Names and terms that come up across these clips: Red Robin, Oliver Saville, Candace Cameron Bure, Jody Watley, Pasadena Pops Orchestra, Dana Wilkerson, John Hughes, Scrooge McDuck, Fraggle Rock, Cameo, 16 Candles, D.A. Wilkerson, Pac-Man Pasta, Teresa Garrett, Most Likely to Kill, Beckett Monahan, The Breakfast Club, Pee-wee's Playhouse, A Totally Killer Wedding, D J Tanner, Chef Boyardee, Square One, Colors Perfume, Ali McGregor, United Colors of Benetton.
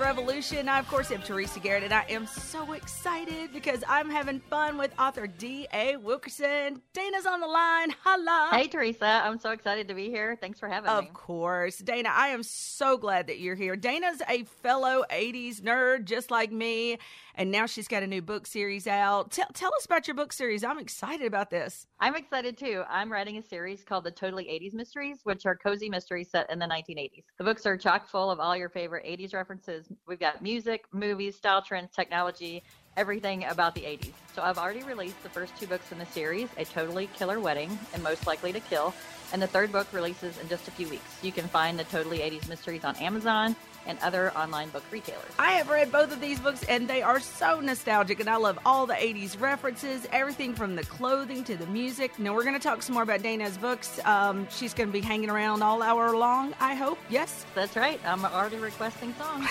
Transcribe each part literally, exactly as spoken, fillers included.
Revolution. I, of course, am Teresa Garrett, and I am so excited because I'm having fun with author D A. Wilkerson. Dana's on the line. Hello. Hey, Teresa. I'm so excited to be here. Thanks for having of me. Of course. Dana, I am so glad that you're here. Dana's a fellow eighties nerd just like me, and now she's got a new book series out. Tell, tell us about your book series. I'm excited about this. I'm excited, too. I'm writing a series called The Totally eighties Mysteries, which are cozy mysteries set in the nineteen eighties. The books are chock full of all your favorite eighties references. We've got music, movies, style trends, technology, everything about the eighties. So I've already released the first two books in the series, A Totally Killer Wedding and Most Likely to Kill, and the third book releases in just a few weeks. You can find The Totally eighties Mysteries on Amazon and other online book retailers. I have read both of these books, and they are so nostalgic, and I love all the eighties references, everything from the clothing to the music. Now, we're going to talk some more about Dana's books. Um, she's going to be hanging around all hour long, I hope. Yes? That's right. I'm already requesting songs.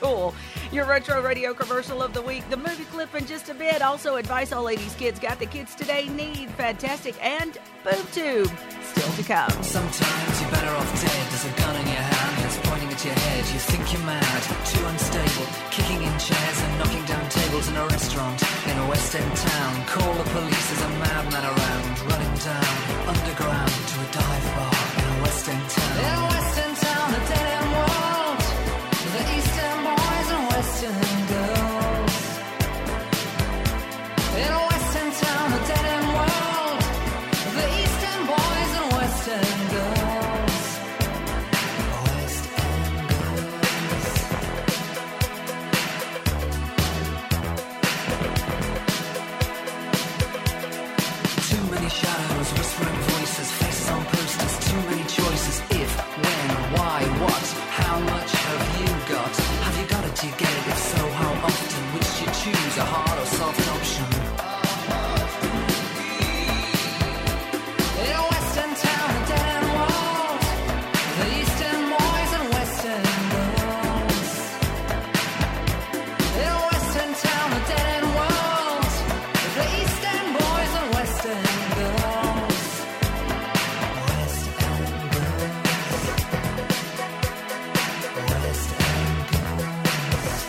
Cool. Your retro radio commercial of the week, the movie clip in just a bit. Also, advice all eighties kids got the kids today need. Fantastic. And BoobTube. Still to come. Sometimes you're better off dead. There's a gun in your hand that's pointing at your head. You think you're mad, too unstable, kicking in chairs and knocking down tables in a restaurant in a West End town. Call the police, there's a madman around, running down underground to a dive bar in a West End town. In a West End town, a dead end world. The what? How much have you got? Have you got it? Do you get it? If so, how often? Which do you choose, a hard or soft option? In a western town, the dead end world, the eastern boys and western girls. In a western town, the dead end world, the eastern boys and western girls. West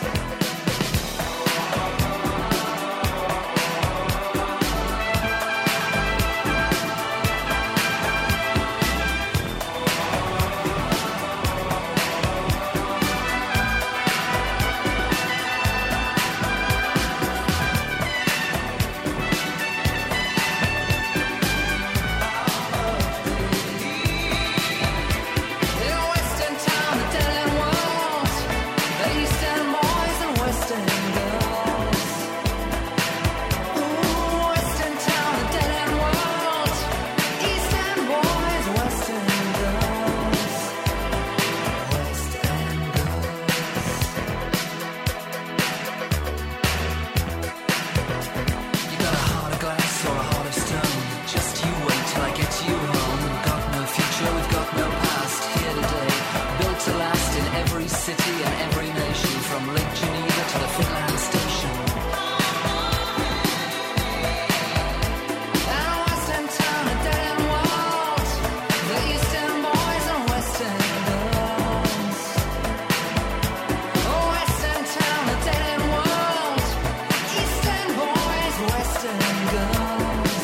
end girls.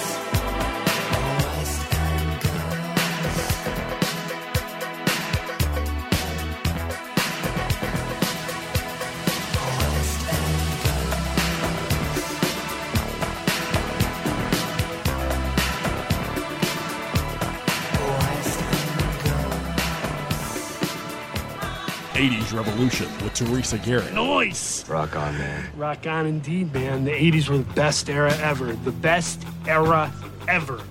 West end eighties Revolution with Teresa Garrett. Nice! Rock on, man. Rock on indeed, man. The eighties were the best era ever. The best era ever.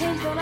Never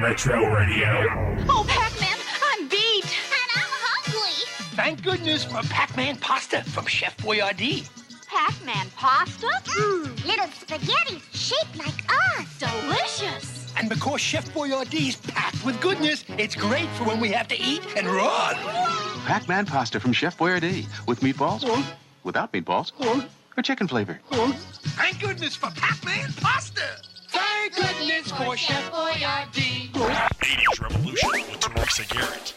Retro Radio. Oh, Pac-Man, I'm beat. And I'm hungry. Thank goodness for Pac-Man Pasta from Chef Boyardee. Pac-Man Pasta? Mmm, little spaghetti shaped like us. Delicious. And because Chef Boyardee's packed with goodness, it's great for when we have to eat and run. Pac-Man Pasta from Chef Boyardee. With meatballs, oh. without meatballs, oh. or chicken flavor. Oh. Thank goodness for Pac-Man Pasta. Thank goodness for Chef Boyardee. eighties Revolution with Teresa Garrett.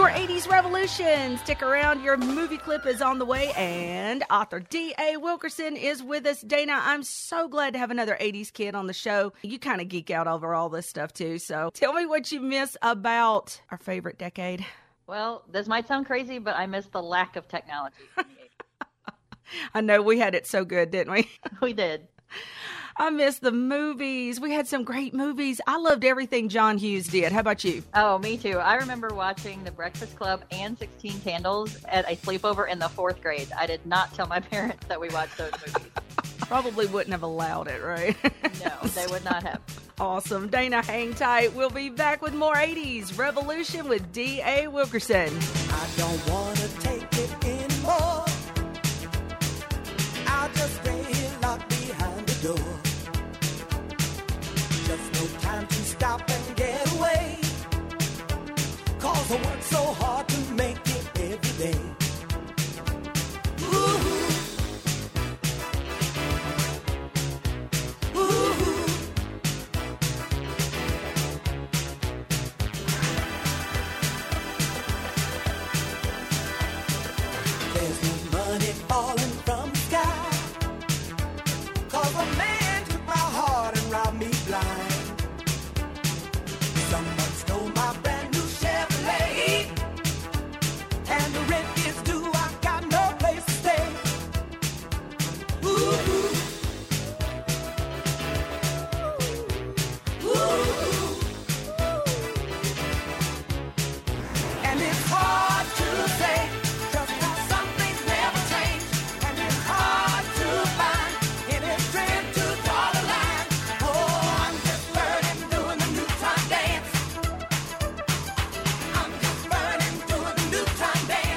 Your eighties Revolution. Stick around. Your movie clip is on the way. And author D A. Wilkerson is with us. Dana, I'm so glad to have another eighties kid on the show. You kind of geek out over all this stuff, too. So tell me what you miss about our favorite decade. Well, this might sound crazy, but I miss the lack of technology in the eighties. I know. We had it so good, didn't we? We did. I miss the movies. We had some great movies. I loved everything John Hughes did. How about you? Oh, me too. I remember watching The Breakfast Club and sixteen Candles at a sleepover in the fourth grade. I did not tell my parents that we watched those movies. Probably wouldn't have allowed it, right? No, they would not have. Awesome. Dana, hang tight. We'll be back with more eighties Revolution with D A. Wilkerson. I don't want to take it anymore. I'll just stay here locked behind the door. Just no time to stop and get away, 'cause I work so hard to make it every day. Ooh. Ooh. There's no money falling from the sky, 'cause a man took my heart and robbed me blind. Dance.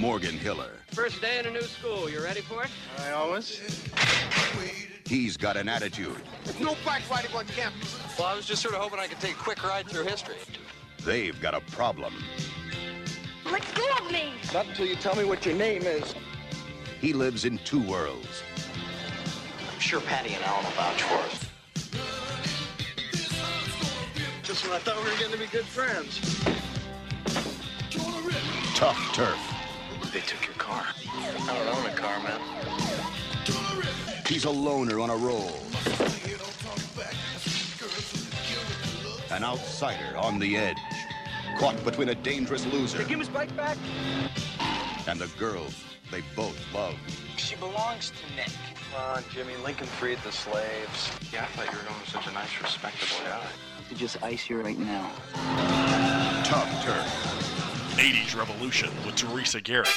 Morgan Hiller. First day in a new school. You ready for it? I always. He's got an attitude. There's no bike riding on campus. Well, I was just sort of hoping I could take a quick ride through history. They've got a problem. Let go of me! Not until you tell me what your name is. He lives in two worlds. I'm sure Patty and Alan will vouch for us. Just when I thought we were going to be good friends. Tough turf. They took your car. I don't own a car, man. He's a loner on a roll. An outsider on the edge. Caught between a dangerous loser. They give his bike back. And the girls they both love. She belongs to Nick. Come on, Jimmy. Lincoln freed the slaves. Yeah, I thought you were going to such a nice, respectable guy. I just ice you right now. Tough turf. eighties Revolution with Teresa Garrett.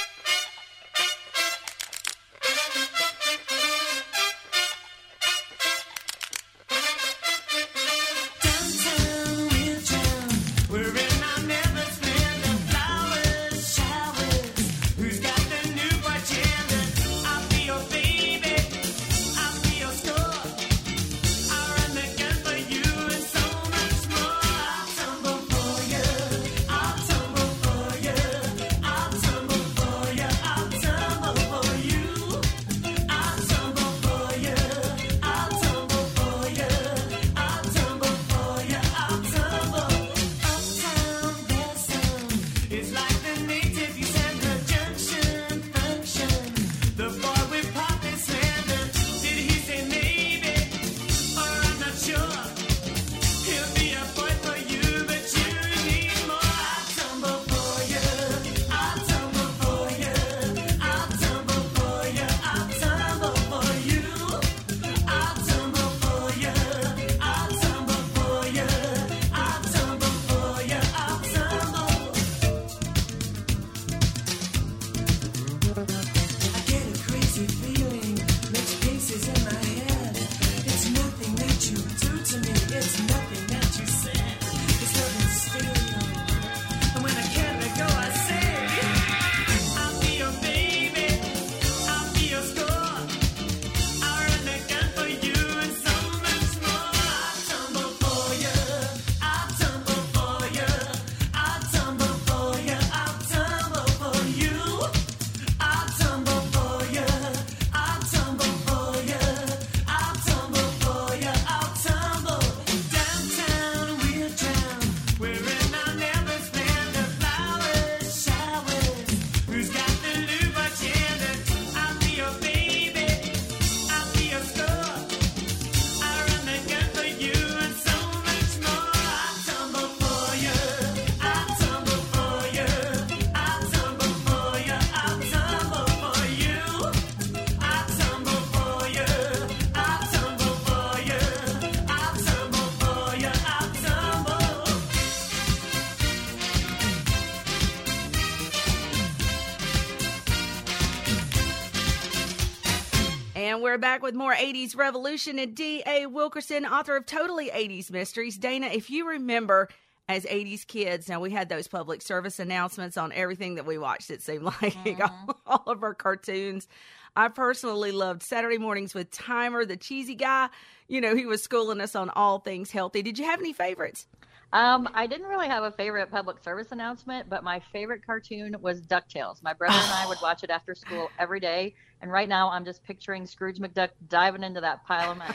We're back with more eighties Revolution and D A. Wilkerson, author of Totally eighties Mysteries. Dana, if you remember as eighties kids, now we had those public service announcements on everything that we watched, it seemed like, mm-hmm. all, all of our cartoons. I personally loved Saturday mornings with Timer, the cheesy guy. You know, he was schooling us on all things healthy. Did you have any favorites? Um, I didn't really have a favorite public service announcement, but my favorite cartoon was DuckTales. My brother and I would watch it after school every day, and right now I'm just picturing Scrooge McDuck diving into that pile of money.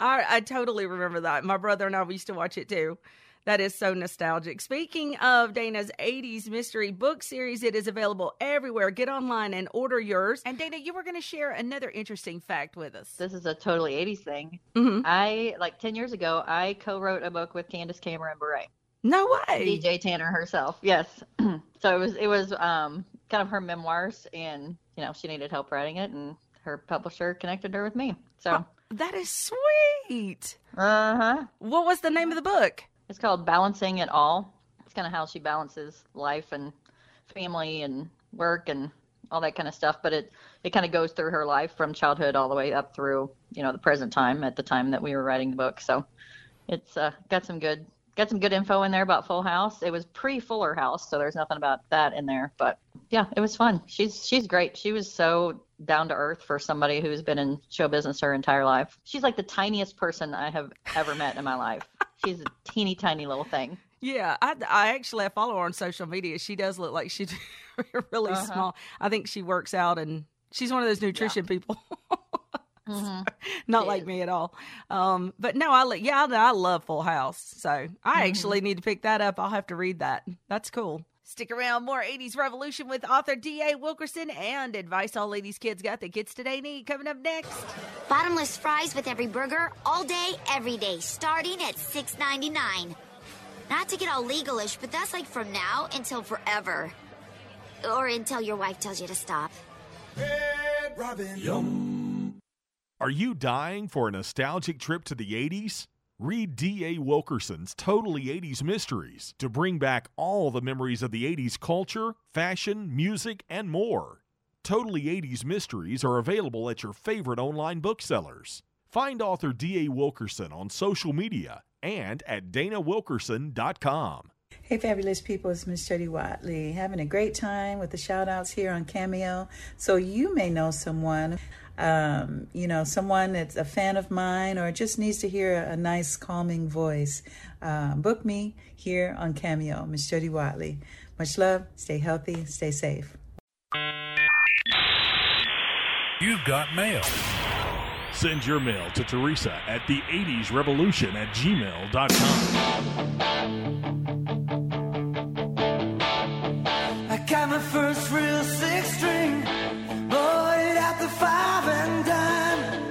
I, I totally remember that. My brother and I, we used to watch it too. That is so nostalgic. Speaking of Dana's eighties mystery book series, it is available everywhere. Get online and order yours. And Dana, you were going to share another interesting fact with us. This is a totally eighties thing. Mm-hmm. I, like ten years ago, I co-wrote a book with Candace Cameron Bure. No way. D J Tanner herself. Yes. So it was, it was um, kind of her memoirs, and, you know, she needed help writing it, and her publisher connected her with me. So oh, that is sweet. Uh-huh. What was the name of the book? It's called Balancing It All. It's kind of how she balances life and family and work and all that kind of stuff. But it, it kind of goes through her life from childhood all the way up through, you know, the present time at the time that we were writing the book. So it's uh, got some good got some good info in there about Full House. It was pre-Fuller House, so there's nothing about that in there. But yeah, it was fun. She's she's great. She was so down to earth for somebody who's been in show business her entire life. She's like the tiniest person I have ever met in my life. She's a teeny tiny little thing. Yeah, I, I actually I follow her on social media. She does look like she's really uh-huh. small. I think she works out, and she's one of those nutrition yeah. people. Mm-hmm. Not she like is. me at all. Um, but no, I yeah, I, I love Full House. So I mm-hmm. actually need to pick that up. I'll have to read that. That's cool. Stick around. More eighties Revolution with author D A. Wilkerson and advice all eighties kids got that kids today need. Coming up next. Bottomless fries with every burger all day, every day, starting at six ninety-nine. Not to get all legalish, but that's like from now until forever. Or until your wife tells you to stop. Red Robin. Yum. Are you dying for a nostalgic trip to the eighties? Read D A. Wilkerson's Totally eighties Mysteries to bring back all the memories of the eighties culture, fashion, music, and more. Totally eighties Mysteries are available at your favorite online booksellers. Find author D A. Wilkerson on social media and at Dana Wilkerson dot com. Hey, fabulous people, it's Miss Jody Watley. Having a great time with the shout-outs here on Cameo. So you may know someone... Um, you know, someone that's a fan of mine or just needs to hear a, a nice, calming voice, uh, book me here on Cameo, Miss Jody Watley. Much love, stay healthy, stay safe. You've got mail. Send your mail to Teresa at the eighties Revolution at gmail dot com. I got my first real six string. Five and dime,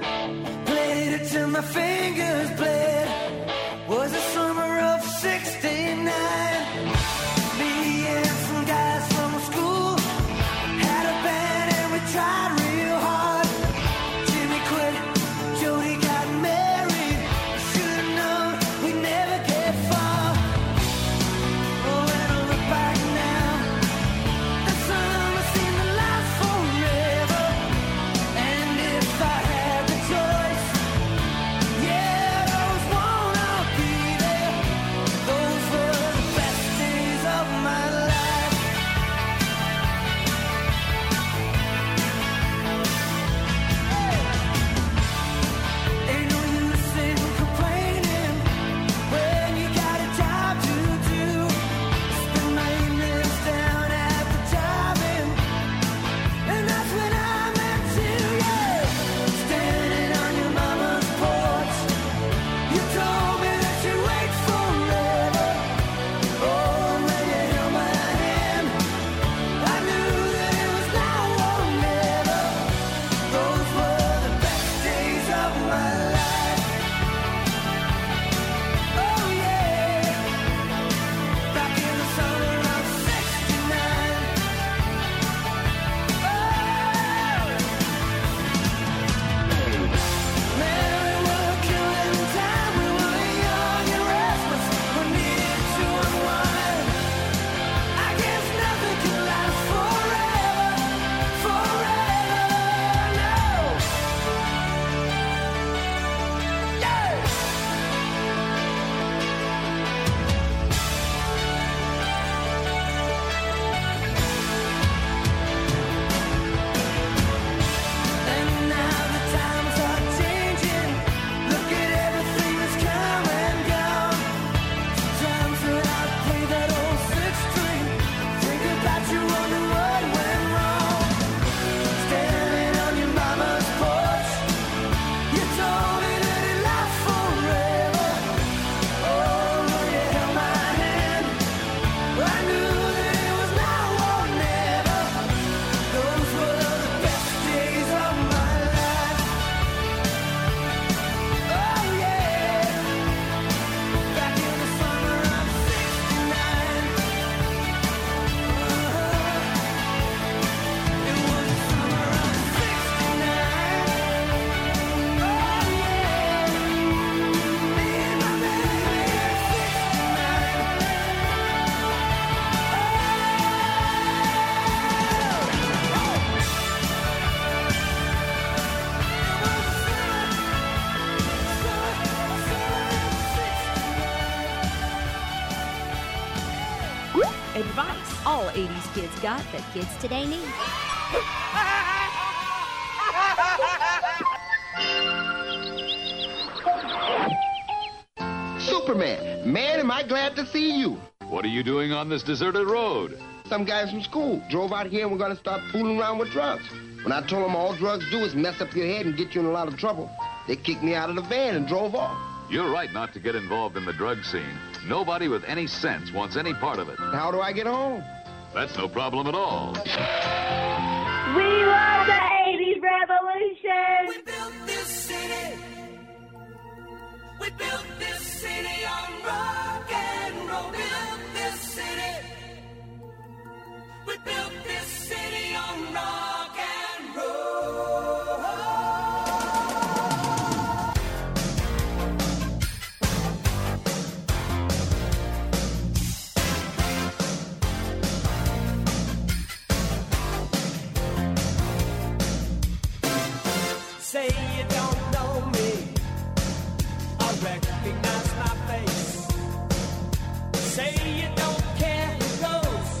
played it till my fingers bled, was the summer of sixty-nine, me and some guys from school, had a band and we tried real hard, Jimmy quit, Jody got married, should've known we'd never get far, oh when I look back now, that summer seemed to last forever. If I had the choice, yeah. advice all eighties kids got that kids today need. Superman, man, am I glad to see you. What are you doing on this deserted road? Some guys from school drove out here and we're going to start fooling around with drugs. When I told them all drugs do is mess up your head and get you in a lot of trouble, they kicked me out of the van and drove off. You're right not to get involved in the drug scene. Nobody with any sense wants any part of it. How do I get home? That's no problem at all. We love the eighties revolution! We built this city. We built this city on rock and roll. We built this city. We built this city on rock and roll. Say you don't know me, I recognize my face. Say you don't care who goes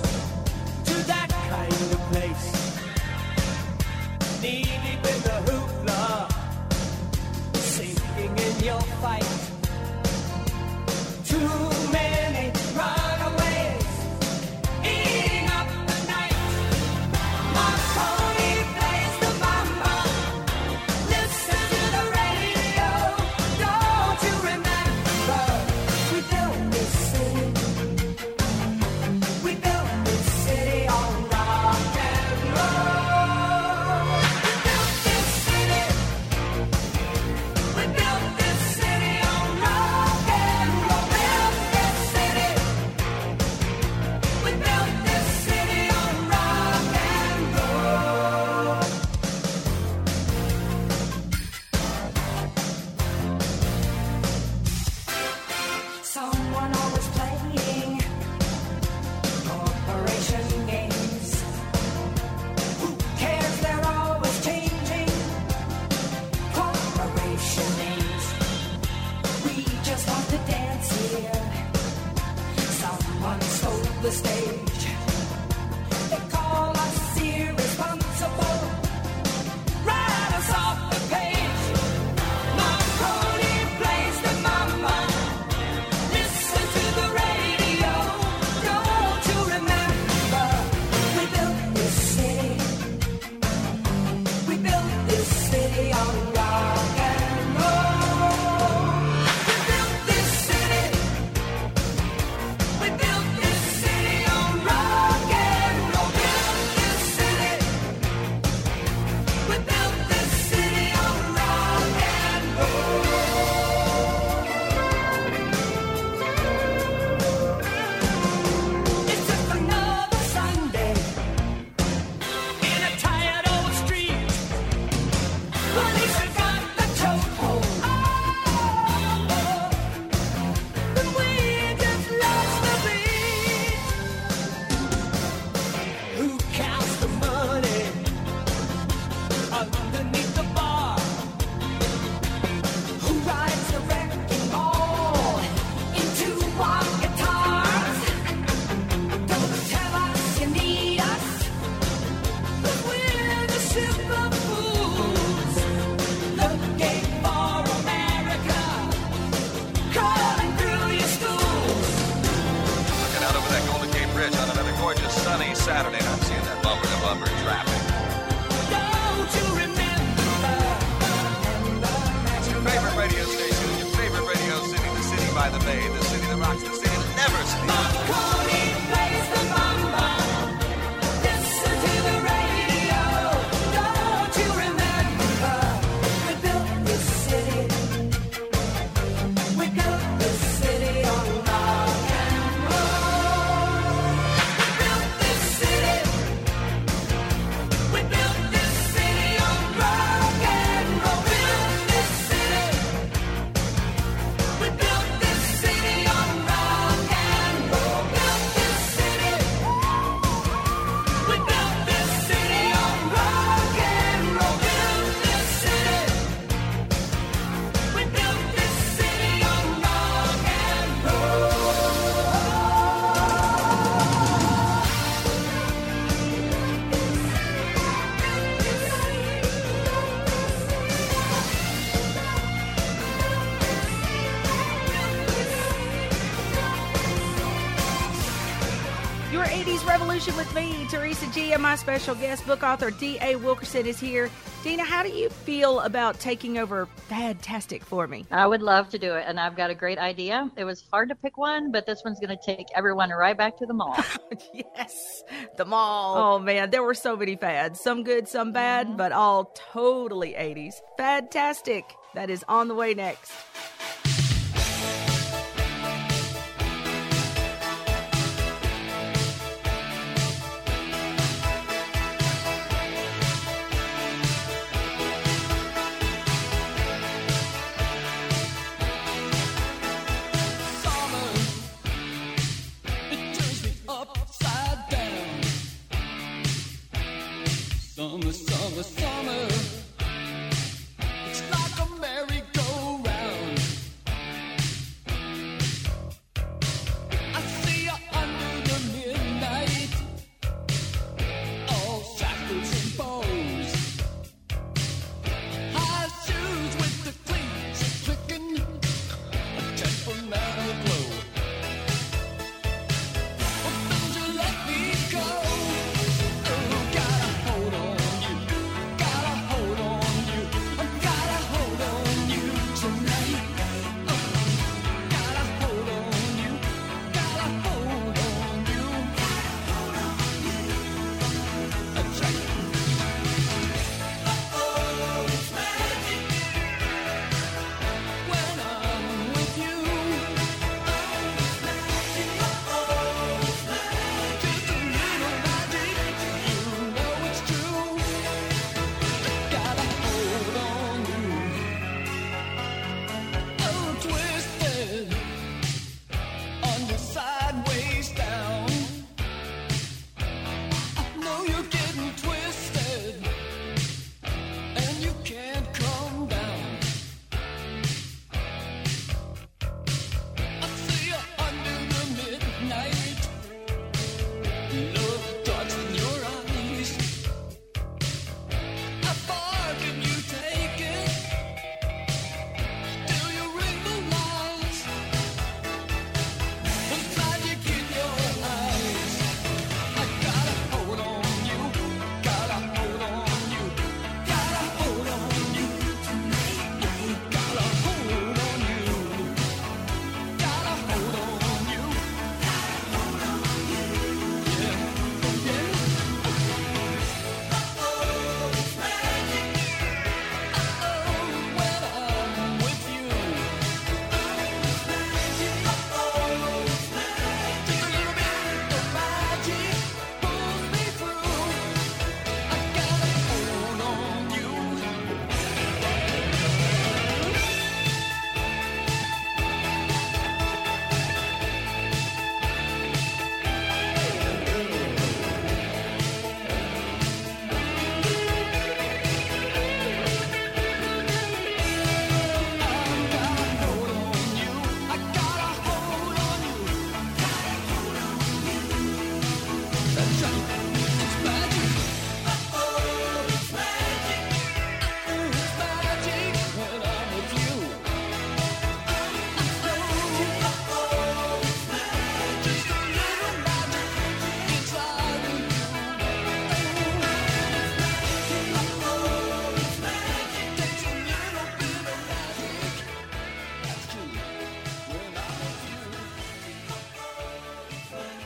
to that kind of place. Kneeling in the hoopla, sinking in your fight. Too many runaways, eating up the night. My pony plays the bamba. We built this city on rock. eighties Revolution with me, Teresa G, and my special guest book author D A. Wilkerson is here. Dana, how do you feel about taking over Fantastic for me? I would love to do it, and I've got a great idea. It was hard to pick one, but this one's going to take everyone right back to the mall. Yes, the mall. Oh, man, there were so many fads. Some good, some bad, mm-hmm. but all totally eighties. Fantastic. That is on the way next. Summer, summer, summer, it's like a merry-go-round. I see you under the midnight, all shackles and bows, high shoes with the cleats clicking, a temple night aglow. Oh, don't you let me go.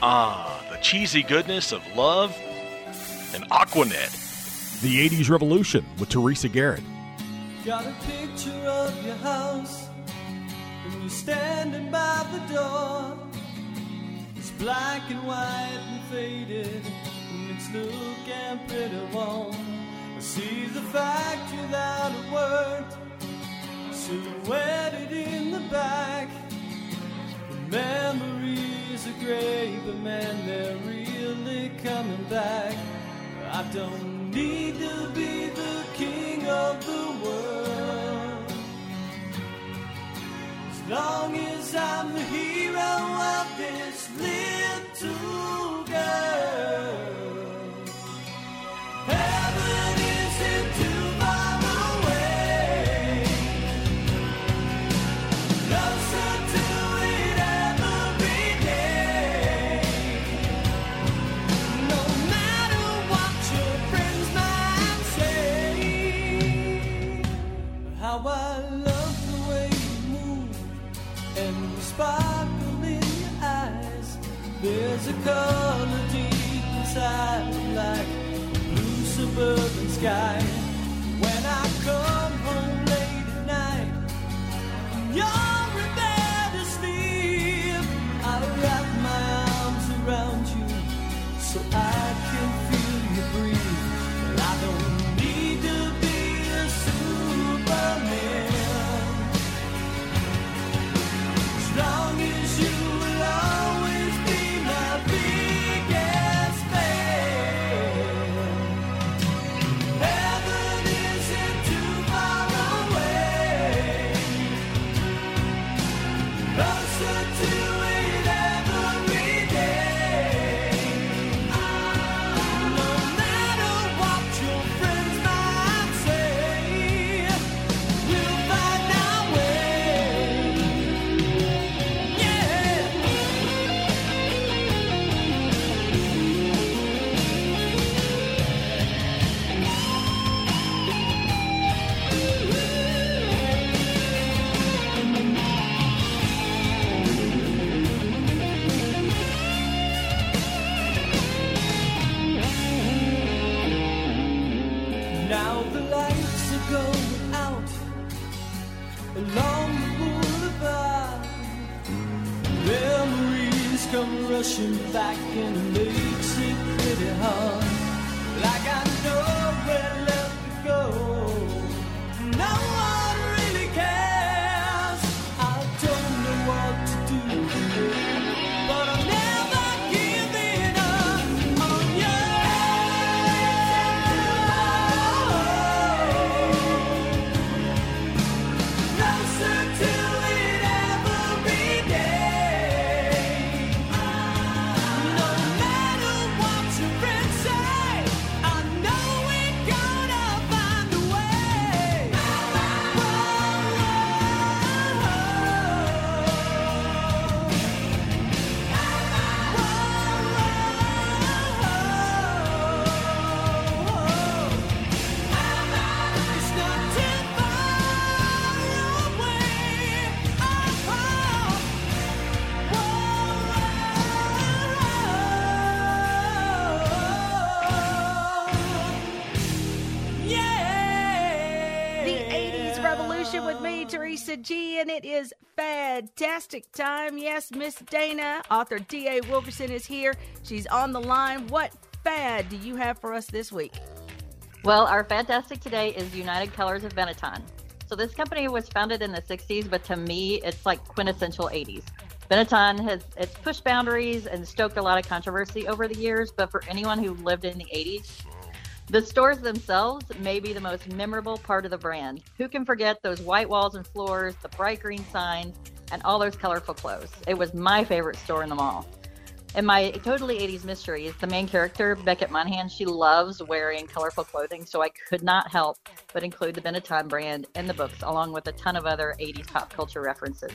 Ah, the cheesy goodness of love and Aquanet. The eighties Revolution with Teresa Garrett. Got a picture of your house, and you're standing by the door. It's black and white and faded, and it's looking pretty warm. I see the fact without a word, silhouetted in the back. The memories are grey, but man, they're really coming back. I don't need to be the king of the world, as long as I'm the hero of this little girl. Heaven is into How I love the way you move and the sparkle in your eyes. There's a color deep inside, like blue suburban sky. When I come home late at night, you're in bed to sleep. I'll wrap my arms around you so I can feel you breathe. Well, I don't need to be a superman, as long as you will always be my biggest fan. Heaven isn't too far away, closer to it every day. No matter what your friends might say, we'll find our way. Yeah. Now the lights are going out along the boulevard. Memories come rushing back and it makes it pretty hard. Like I know where left to go, no one really cares. I don't know what to do, but I'm never giving up on you. Closer to it every day. No matter what your friends say, I know we're gonna find a way. Whoa, whoa, it's not too far away. Oh, whoa, yeah. The eighties Revolution with me, Teresa G, and it is fantastic time. Yes, Miss Dana, author D A. Wilkerson is here. She's on the line. What fad do you have for us this week? Well, our fantastic today is United Colors of Benetton. So this company was founded in the sixties, but to me, it's like quintessential eighties. Benetton has it's pushed boundaries and stoked a lot of controversy over the years, but for anyone who lived in the eighties, the stores themselves may be the most memorable part of the brand. Who can forget those white walls and floors, the bright green signs, and all those colorful clothes? It was my favorite store in the mall. In my Totally eighties Mysteries, the main character, Beckett Monahan, she loves wearing colorful clothing, so I could not help but include the Benetton brand in the books, along with a ton of other eighties pop culture references.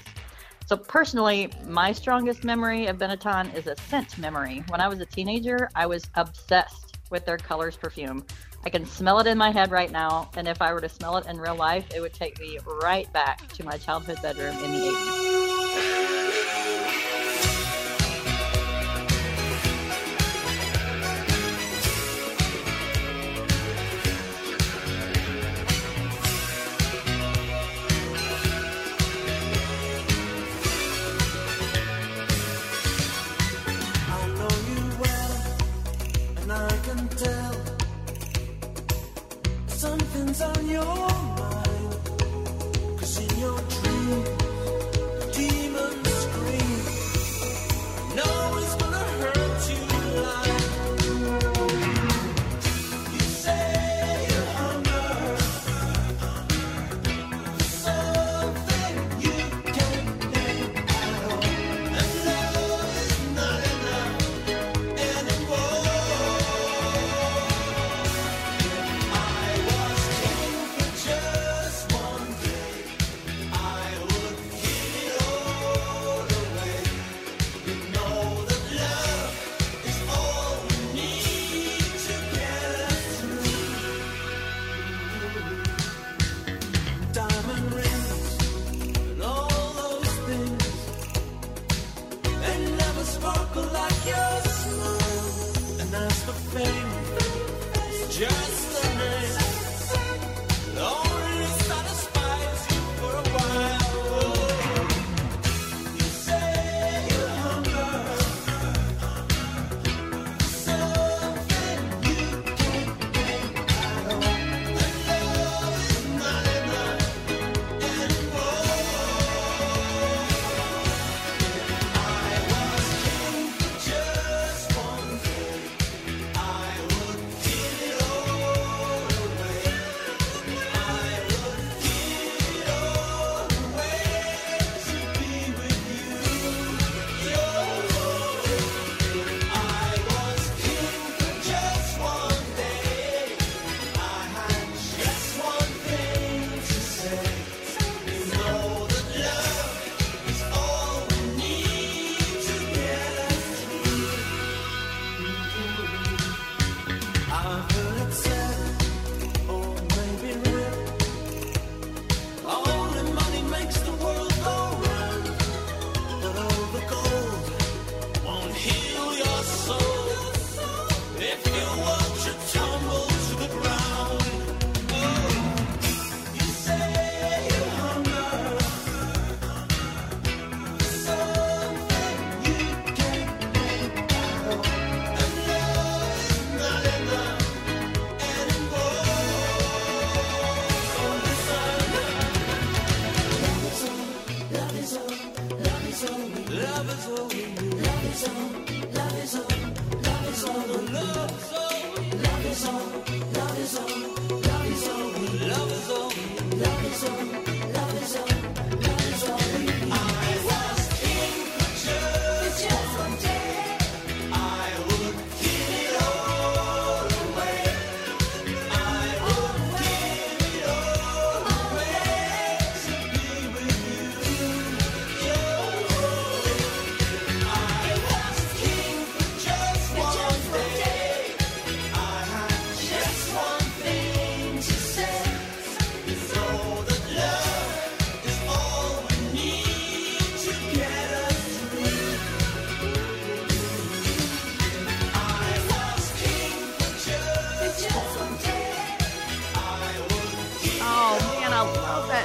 So personally, my strongest memory of Benetton is a scent memory. When I was a teenager, I was obsessed with their Colors Perfume. I can smell it in my head right now, and if I were to smell it in real life, it would take me right back to my childhood bedroom in the eighties. I know you well, and I can tell something's on your mind. Cause in your dream,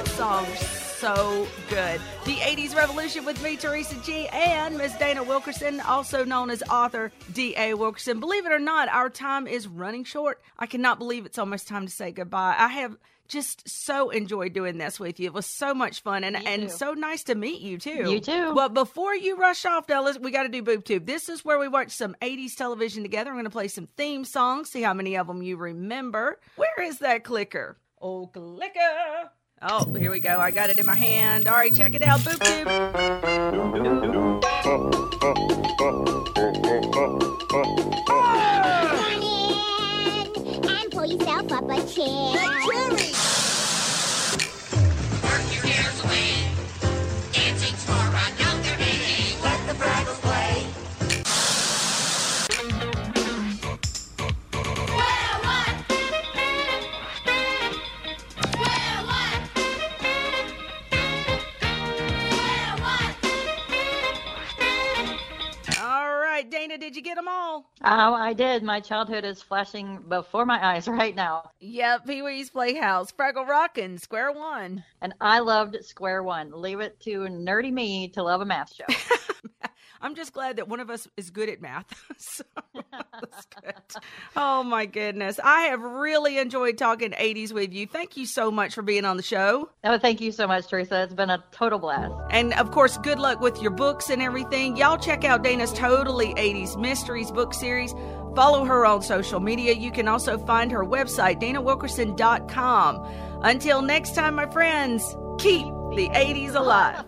that song so good. The eighties Revolution with me, Teresa G, and Miss Dana Wilkerson, also known as author D A Wilkerson. Believe it or not, our time is running short. I cannot believe it's almost time to say goodbye. I have just so enjoyed doing this with you. It was so much fun, and, and so nice to meet you, too. You too. But before you rush off, Dallas, we got to do Boob Tube. This is where we watch some eighties television together. I'm going to play some theme songs, see how many of them you remember. Where is that clicker? Oh, clicker. Oh, here we go. I got it in my hand. All right, check it out. Boob Tube. Oh! And pull yourself up a chair. The cherry. Did you get them all? Oh, I did. My childhood is flashing before my eyes right now. Yep, Pee-wee's Playhouse, Fraggle Rock, and Square One. And I loved Square One. Leave it to nerdy me to love a math show. I'm just glad that one of us is good at math. So, that's good. Oh, my goodness. I have really enjoyed talking eighties with you. Thank you so much for being on the show. Oh, thank you so much, Teresa. It's been a total blast. And, of course, good luck with your books and everything. Y'all check out Dana's Totally eighties Mysteries book series. Follow her on social media. You can also find her website, Dana Wilkerson dot com. Until next time, my friends, keep the eighties alive.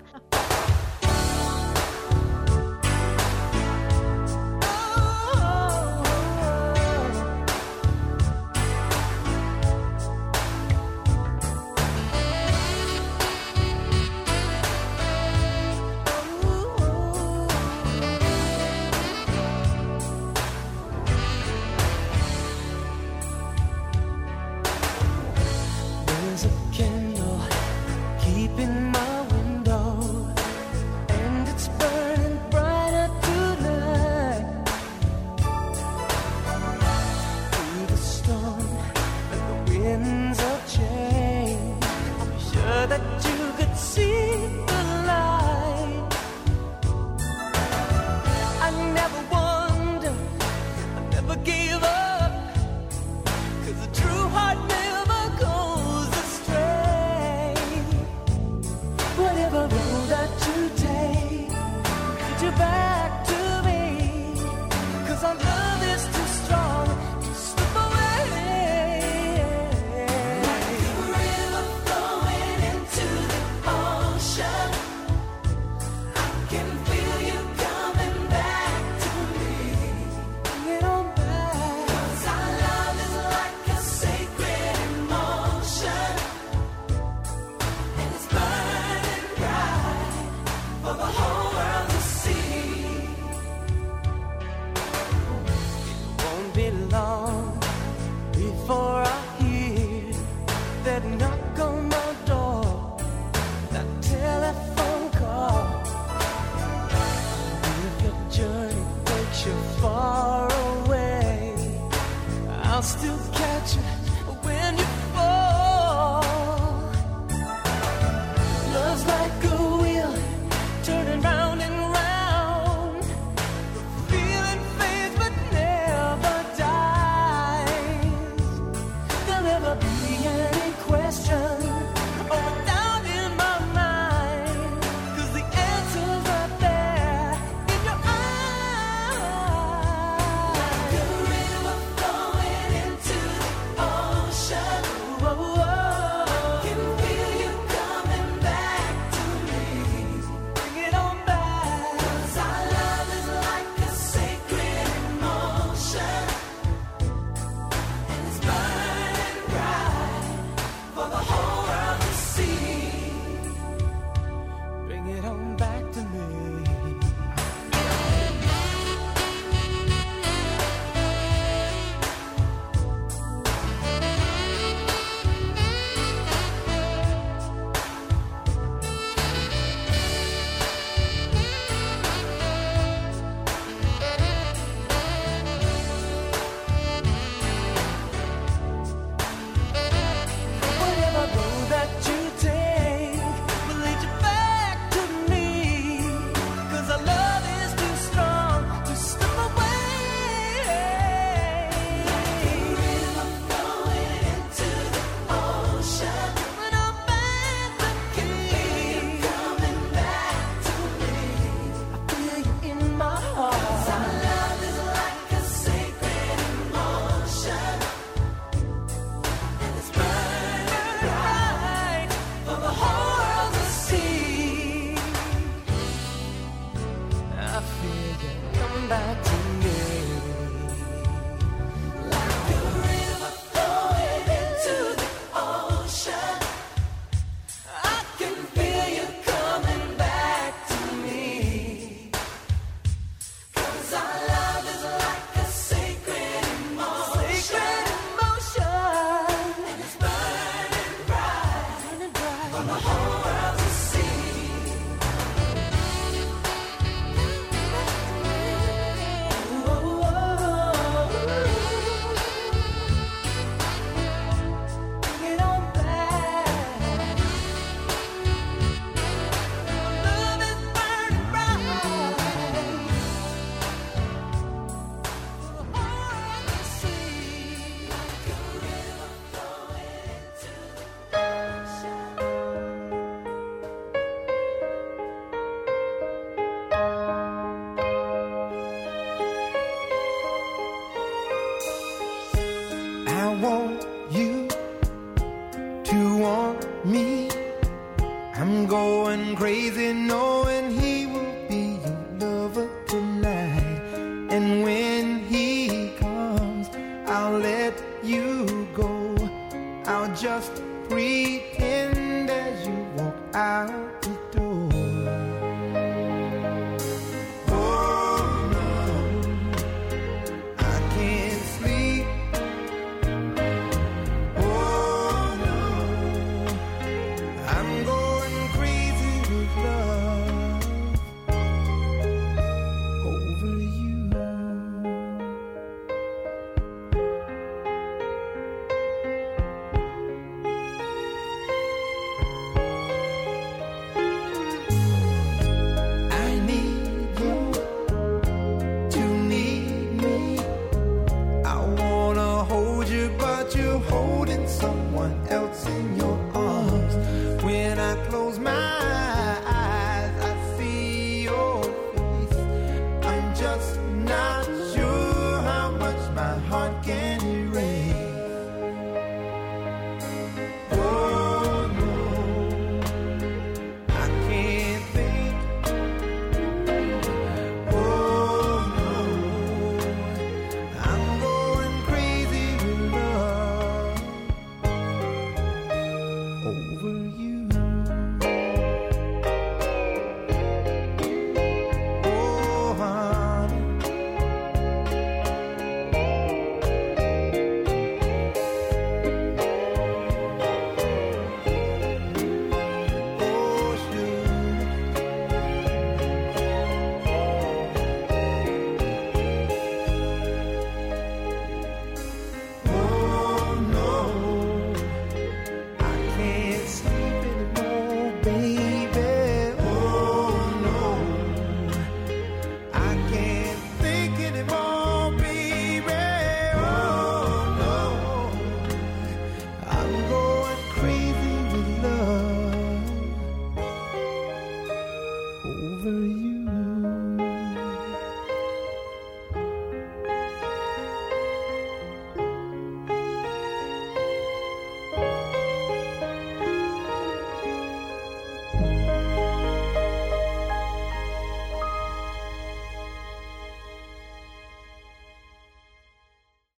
Baby,